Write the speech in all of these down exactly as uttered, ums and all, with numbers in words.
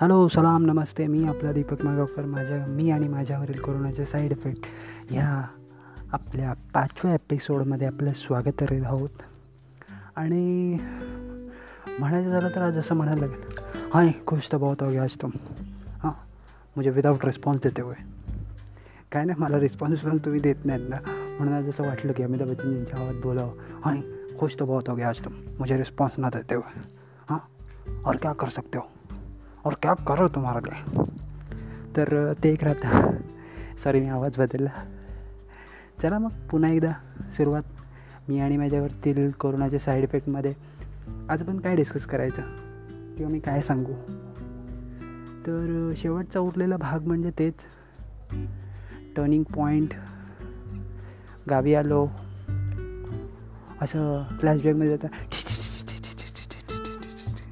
Hello सलाम नमस्ते. मी आपला दीपक मागावकर. माझ्या मी आणि माझ्यावरील कोरोनाचे साईड इफेक्ट ह्या आपल्या पाचव्या एपिसोडमध्ये आपलं स्वागत करीत आहोत. आणि म्हणायचं झालं तर आज असं म्हणायला लागेल, हाय खुश तर बहुत हो गया आज तुम. हां म्हणजे विदाऊट रिस्पॉन्स देते होय. काय नाही, मला रिस्पॉन्स पण तुम्ही देत नाहीत ना, म्हणून आज असं वाटलं की अमिताभ बच्चनजींच्या आवाज बोलावं, हाय खुश तो बहुत हो गया आज तुम, मुझे रिस्पॉन्स ना देते हुए. हाँ और क्या कर सकते हो और क्या करो तुम्हारा लिए. तर ते एक राहतं. सॉरी मी आवाज बदलला. चला मग पुन्हा एकदा सुरुवात. मी आणि माझ्यावरतील कोरोनाच्या साईड इफेक्टमध्ये आज आपण काय डिस्कस करायचं किंवा मी काय सांगू, तर शेवटचा उरलेला भाग म्हणजे तेच टर्निंग पॉईंट, गावी आलो, असं फ्लॅशबॅकमध्ये जाता.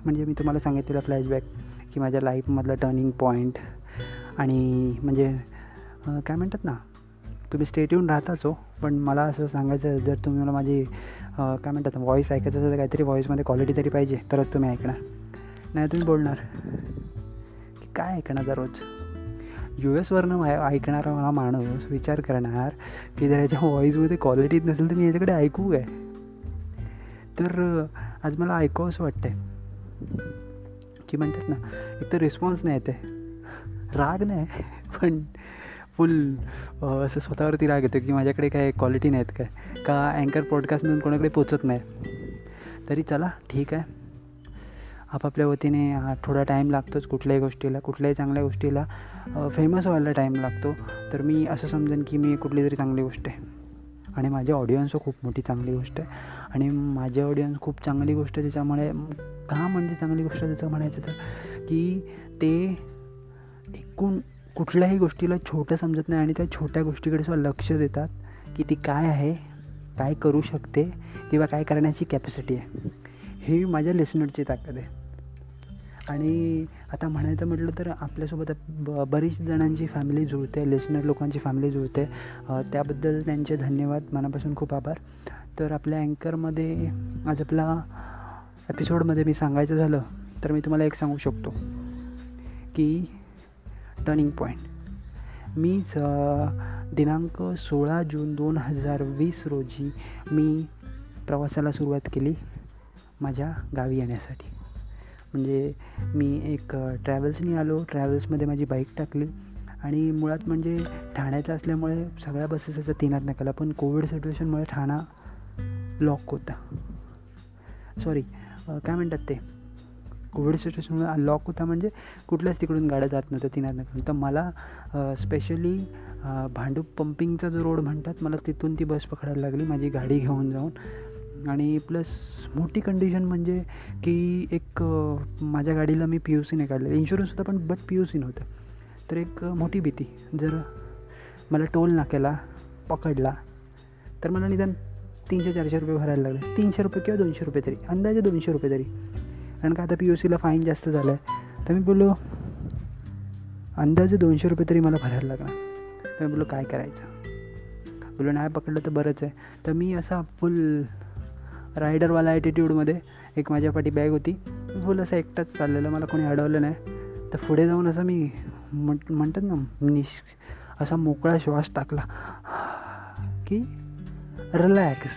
म्हणजे मी तुम्हाला सांगितलेला फ्लॅशबॅक की माझ्या लाईफमधला टर्निंग पॉईंट. आणि म्हणजे काय म्हणतात ना, तुम्ही स्टेट येऊन राहताच हो, पण मला असं सांगायचं जर तुम्ही मला माझी काय म्हणतात व्हॉईस ऐकायचं असेल तर काहीतरी व्हॉईसमध्ये क्वालिटी तरी पाहिजे, तरच तुम्ही ऐकणार, नाही तुम्ही बोलणार की काय ऐकणार दररोज. यू एसवरनं ऐकणारा मला माणूस विचार करणार की जर याच्या व्हॉईसमध्ये क्वालिटीच नसेल तर मी याच्याकडे ऐकू काय. तर आज मला ऐकावं असं वाटतंय की म्हणतात ना, एक तर रिस्पॉन्स नाही येते, राग नाही पण फुल असं स्वतःवरती राग येतो की माझ्याकडे काय क्वालिटी नाहीत काय, का अँकर पॉडकास्टमधून कोणाकडे पोचत नाही. तरी चला ठीक आहे, आपापल्या वतीने थोडा टाईम लागतोच कुठल्याही गोष्टीला, कुठल्याही चांगल्या गोष्टीला फेमस व्हायला टाईम लागतो. तर मी असं समजेन की मी कुठली तरी चांगली गोष्ट आहे आणि माझे ऑडियन्स खूप मोठी चांगली गोष्ट आहे आणि माझे ऑडियन्स खूप चांगली गोष्ट त्याच्यामुळे का म्हणजे चांगली गोष्ट त्याचं म्हणायचं तर की ते एकूण कुठल्याही गोष्टीला छोटं समजत नाही आणि त्या छोट्या गोष्टीकडे सुद्धा लक्ष देतात की ती काय आहे, काय करू शकते किंवा काय करण्याची कॅपॅसिटी आहे. ही माझ्या लिसनरची ताकद आहे. आणि आता म्हणायचं म्हटलं तर आपल्यासोबत ब बरीच जणांची फॅमिली जुळते, लिसनर लोकांची फॅमिली जुळते, त्याबद्दल त्यांचे धन्यवाद, मनापासून खूप आभार. तर आपल्या अँकरमध्ये आज आपला एपिसोडमध्ये मी सांगायचं झालं तर मी तुम्हाला एक सांगू शकतो की टर्निंग पॉईंट मीच दिनांक सोळा जून दोन हजार वीस रोजी मी प्रवासाला सुरुवात केली माझ्या गावी येण्यासाठी. म्हणजे मी एक ट्रॅव्हल्सनी आलो, ट्रॅव्हल्समध्ये माझी बाईक टाकली आणि मुळात म्हणजे ठाण्याचा असल्यामुळे सगळ्या बसेस असं तीनात निघाला, पण कोविड सिच्युएशनमुळे ठाणा लॉक होता. सॉरी काय म्हणतात ते, कोविड सिच्युएशनमुळे लॉक होता म्हणजे कुठल्याच तिकडून गाड्या जात नव्हत्या तीनात निघून. तर मला स्पेशली भांडूप पंपिंगचा जो रोड म्हणतात, मला तिथून ती बस पकडायला लागली माझी गाडी घेऊन जाऊन. आणि प्लस मोठी कंडिशन म्हणजे की एक माझ्या गाडीला मी पी यू सीने काढलेलं, इन्शुरन्स होता पण बट पी यू सी नव्हतं. तर एक मोठी भीती, जर मला टोल नाक्याला पकडला तर मला निदान तीनशे चारशे रुपये भरायला लागले, तीनशे रुपये किंवा दोनशे रुपये तरी, अंदाजे दोनशे रुपये तरी, कारण का आता पी यू सीला फाईन जास्त झाला आहे. तर मी बोललो अंदाजे दोनशे रुपये तरी मला भरायला लागणार. तर मी बोललो काय करायचं, बोललो नाही पकडलं तर बरंच आहे. तर मी असा फुल रायडरवाला ॲटिट्यूडमध्ये, एक माझ्या पाठी बॅग होती, फुल असं एकटाच चाललेलं, मला कोणी अडवलं नाही. तर पुढे जाऊन असं मी म्हण म्हणतात ना निश असा मोकळा श्वास टाकला की रिलॅक्स,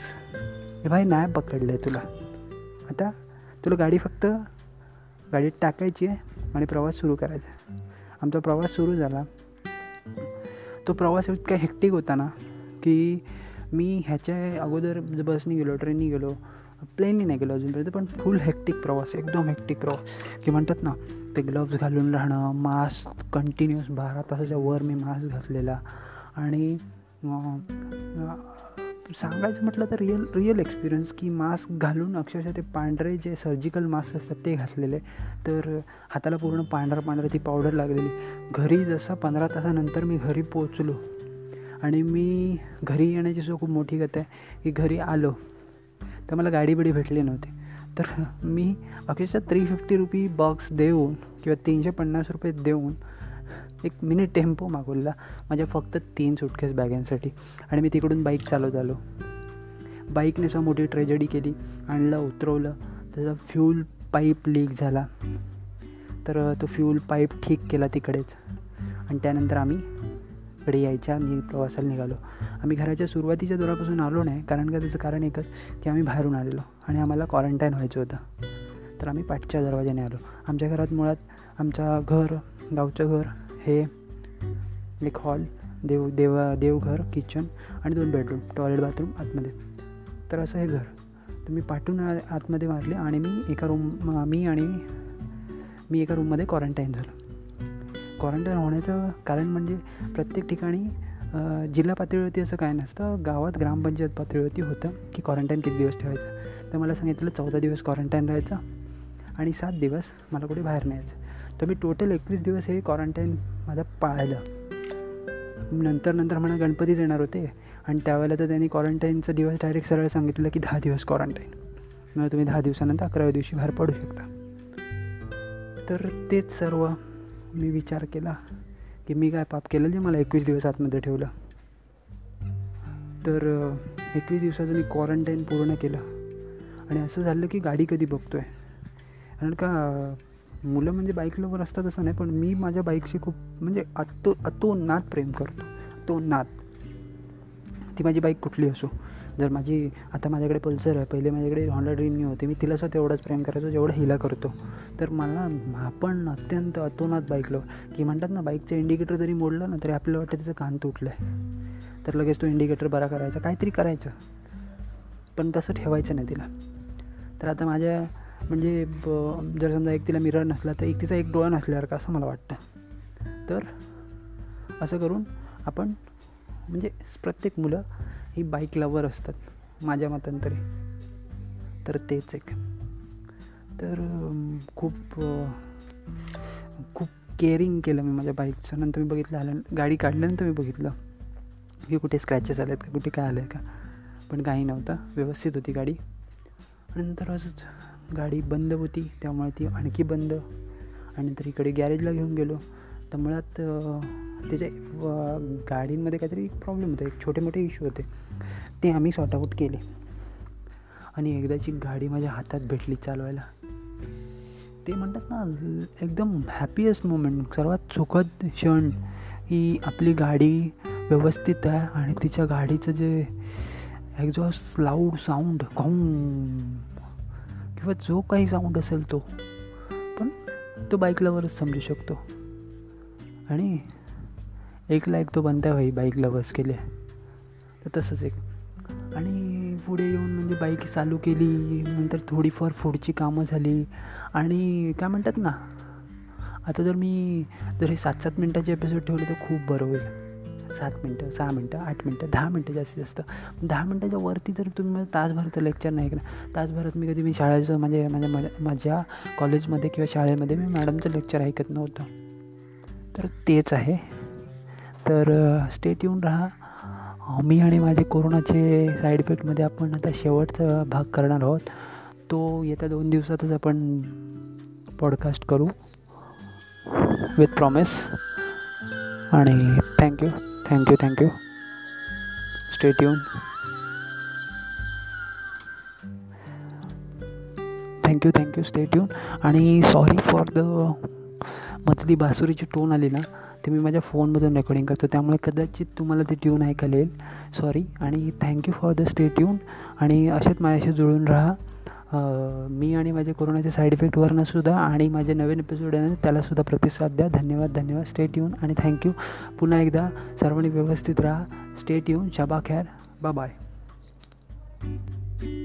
भाई नाही पकडलं आहे तुला, आता तुला गाडी फक्त गाडीत टाकायची आहे आणि प्रवास सुरू करायचा. आमचा प्रवास सुरू झाला. तो प्रवास इतका हेक्टिक होता ना की मी ह्याच्या अगोदर बसने गेलो, ट्रेनने गेलो, प्लेनने नाही गेलो अजूनपर्यंत, पण फुल हेक्टिक प्रवास, एकदम हेक्टिक प्रवास की म्हणतात ना ते ग्लव्ज घालून राहणं, मास्क कंटिन्युअस बारा तासाच्या वर मी मास्क घातलेला. आणि सांगायचं म्हटलं तर रिअल रिअल एक्सपिरियन्स की मास्क घालून अक्षरशः ते पांढरे जे सर्जिकल मास्क असतात ते घातलेले, तर हाताला पूर्ण पांढरा पांढरा ती पावडर लागलेली. घरी जसा पंधरा तासानंतर मी घरी पोचलो आणि मी घरी येण्याची सुद्धा खूप मोठी कथा आहे की घरी आलो तर मला गाडी बिडी भेटली नव्हती. तर मी अक्षरशः थ्री फिफ्टी रुपी बॉक्स देऊन किंवा तीनशे पन्नास रुपये देऊन एक मिनी टेम्पो मागवला माझ्या फक्त तीन सुटकेस बॅगांसाठी. आणि मी तिकडून बाईक चालवत आलो. बाईकने सुद्धा मोठी ट्रेजेडी केली, आणलं उतरवलं, त्याचा फ्यूल पाईप लीक झाला. तर तो फ्यूल पाईप ठीक केला तिकडेच. आणि त्यानंतर आम्ही कडे यायच्या आणि प्रवासाला निघालो. आम्ही घराच्या सुरुवातीच्या दोरापासून आलो नाही, कारण का त्याचं कारण एकच की आम्ही बाहेरून आलेलो आणि आम्हाला क्वारंटाईन व्हायचं होतं. तर आम्ही पाठच्या दरवाज्याने आलो. आमच्या घरात मुळात आमचं घर, गावचं घर हे एक हॉल, देव देव देवघर, किचन आणि दोन बेडरूम, टॉयलेट, बाथरूम आतमध्ये. तर असं हे घर. तर मी पाठून आतमध्ये मारले आणि मी एका रूम मी आणि मी एका रूममध्ये क्वारंटाईन झालो. क्वारंटाईन होण्याचं कारण म्हणजे प्रत्येक ठिकाणी जिल्हा पातळीवरती असं काय नसतं, गावात ग्रामपंचायत पातळीवरती होतं की क्वारंटाईन किती दिवस ठेवायचं. तर मला सांगितलं चौदा दिवस क्वारंटाईन राहायचं आणि सात दिवस मला कुठे बाहेर न्यायचं. तर मी टोटल एकवीस दिवस हे क्वारंटाईन माझा पाळलं. नंतर नंतर म्हणा गणपतीच येणार होते आणि त्यावेळेला तर त्यांनी क्वारंटाईनचा दिवस डायरेक्ट सरळ सांगितलं की दहा दिवस क्वारंटाईन, म्हणजे तुम्ही दहा दिवसानंतर अकराव्या दिवशी बाहेर पडू शकता. तर तेच सर्व मी विचार केला की मी काय पाप केलं जे मला एकवीस दिवस आतमध्ये ठेवलं. तर एकवीस दिवसाचं मी क्वारंटाईन पूर्ण केलं आणि असं झालं की गाडी कधी बघतो आहे. कारण का मुलं म्हणजे बाईक लवर असतात असं नाही, पण मी माझ्या बाईकशी खूप म्हणजे अतो अतोनात प्रेम करतो, तो नात. ती माझी बाईक कुठली असो, जर माझी आता माझ्याकडे पल्सर आहे, पहिले माझ्याकडे हॉंडा ड्रीमनी होते, मी तिला स्वतः एवढाच प्रेम करायचो जेवढं हिला करतो. तर मला आपण अत्यंत अतोनात बाईक लवर, की म्हणतात ना बाईकचं इंडिकेटर जरी मोडलं ना तरी आपल्याला वाटतं त्याचं कान तुटलं आहे, तर लगेच तो इंडिकेटर बरा करायचा, काहीतरी करायचं, पण तसं ठेवायचं नाही तिला. तर आता माझ्या म्हणजे जर समजा एक तिला मिरर नसला तर एक तिचा एक डोळा नसल्यासारखा असं मला वाटतं. तर असं करून आपण म्हणजे प्रत्येक मुलं ही बाईक लवर असतात माझ्या मतांतरी. तर तेच एक तर खूप खूप केअरिंग केलं मी माझ्या बाईकचं. नंतर मी बघितलं आलं गाडी काढल्यानंतर मी बघितलं की कुठे स्क्रॅचेस आले आहेत का, कुठे काय आलं आहे का, पण काही नव्हतं, व्यवस्थित होती गाडी. नंतर असंच गाडी बंद होती त्यामुळे ती आणखी बंद. आणि नंतर इकडे गॅरेजला घेऊन गेलो तर मुळात त्याच्या गाडींमध्ये काहीतरी प्रॉब्लेम होता, एक छोटे मोठे इश्यू होते, ते आम्ही सॉर्ट आऊट केले. आणि एकदाची गाडी माझ्या हातात भेटली चालवायला. ते म्हणतात ना एकदम हॅपीएस्ट मोमेंट, सर्वात सुखद क्षण की आपली गाडी व्यवस्थित आहे आणि तिच्या गाडीचं जे एक्झॉस्ट लाऊड साऊंड घाऊम किंवा जो काही साऊंड असेल तो पण तो बाईक लवरच समजू शकतो. आणि एक लाईक तो बनता भाई बाईक लवर्स केले. तर तसंच एक आणि पुढे येऊन म्हणजे बाईक चालू केली, नंतर थोडीफार पुढची कामं झाली. आणि काय म्हणतात ना आता जर मी जर हे सात सात मिनटाचे एपिसोड ठेवले तर खूप बरं होईल. सात मिनटं, सहा मिनटं, आठ मिनटं, दहा मिनटं जास्तीत जास्त. दहा मिनटाच्या वरती जर तुम्ही तासभराचं लेक्चर नाही ऐकलं, तासभरात मी कधी मी शाळेचं म्हणजे माझ्या माझ्या कॉलेजमध्ये किंवा शाळेमध्ये मी मॅडमचं लेक्चर ऐकत नव्हतं. तर तेच आहे. तर स्टेट येऊन राहा. मी आणि माझे कोरोनाचे साईड इफेक्टमध्ये आपण आता शेवटचा भाग करणार आहोत, तो येत्या दोन दिवसातच आपण पॉडकास्ट करू विथ प्रॉमिस. आणि थँक्यू थँक्यू थँक्यू स्टेट येऊन. थँक्यू थँक्यू स्टेट येऊन. आणि सॉरी फॉर द मधली बासुरीची टोन आली ना, ते मी माझ्या फोनमधून रेकॉर्डिंग करतो त्यामुळे कदाचित तुम्हाला ती ट्यून ऐकायला येईल, सॉरी. आणि thank you for the stay tune. आणि असेच माझ्याशी जुळून राहा. मी आणि माझे कोरोनाचे साईड इफेक्टवरनंसुद्धा आणि माझे नवीन एपिसोड आहे त्यालासुद्धा प्रतिसाद द्या. धन्यवाद धन्यवाद स्टे ट्यून आणि थँक्यू. पुन्हा एकदा सर्वांनी व्यवस्थित राहा. Stay tune. शबा खैर. Bye bye.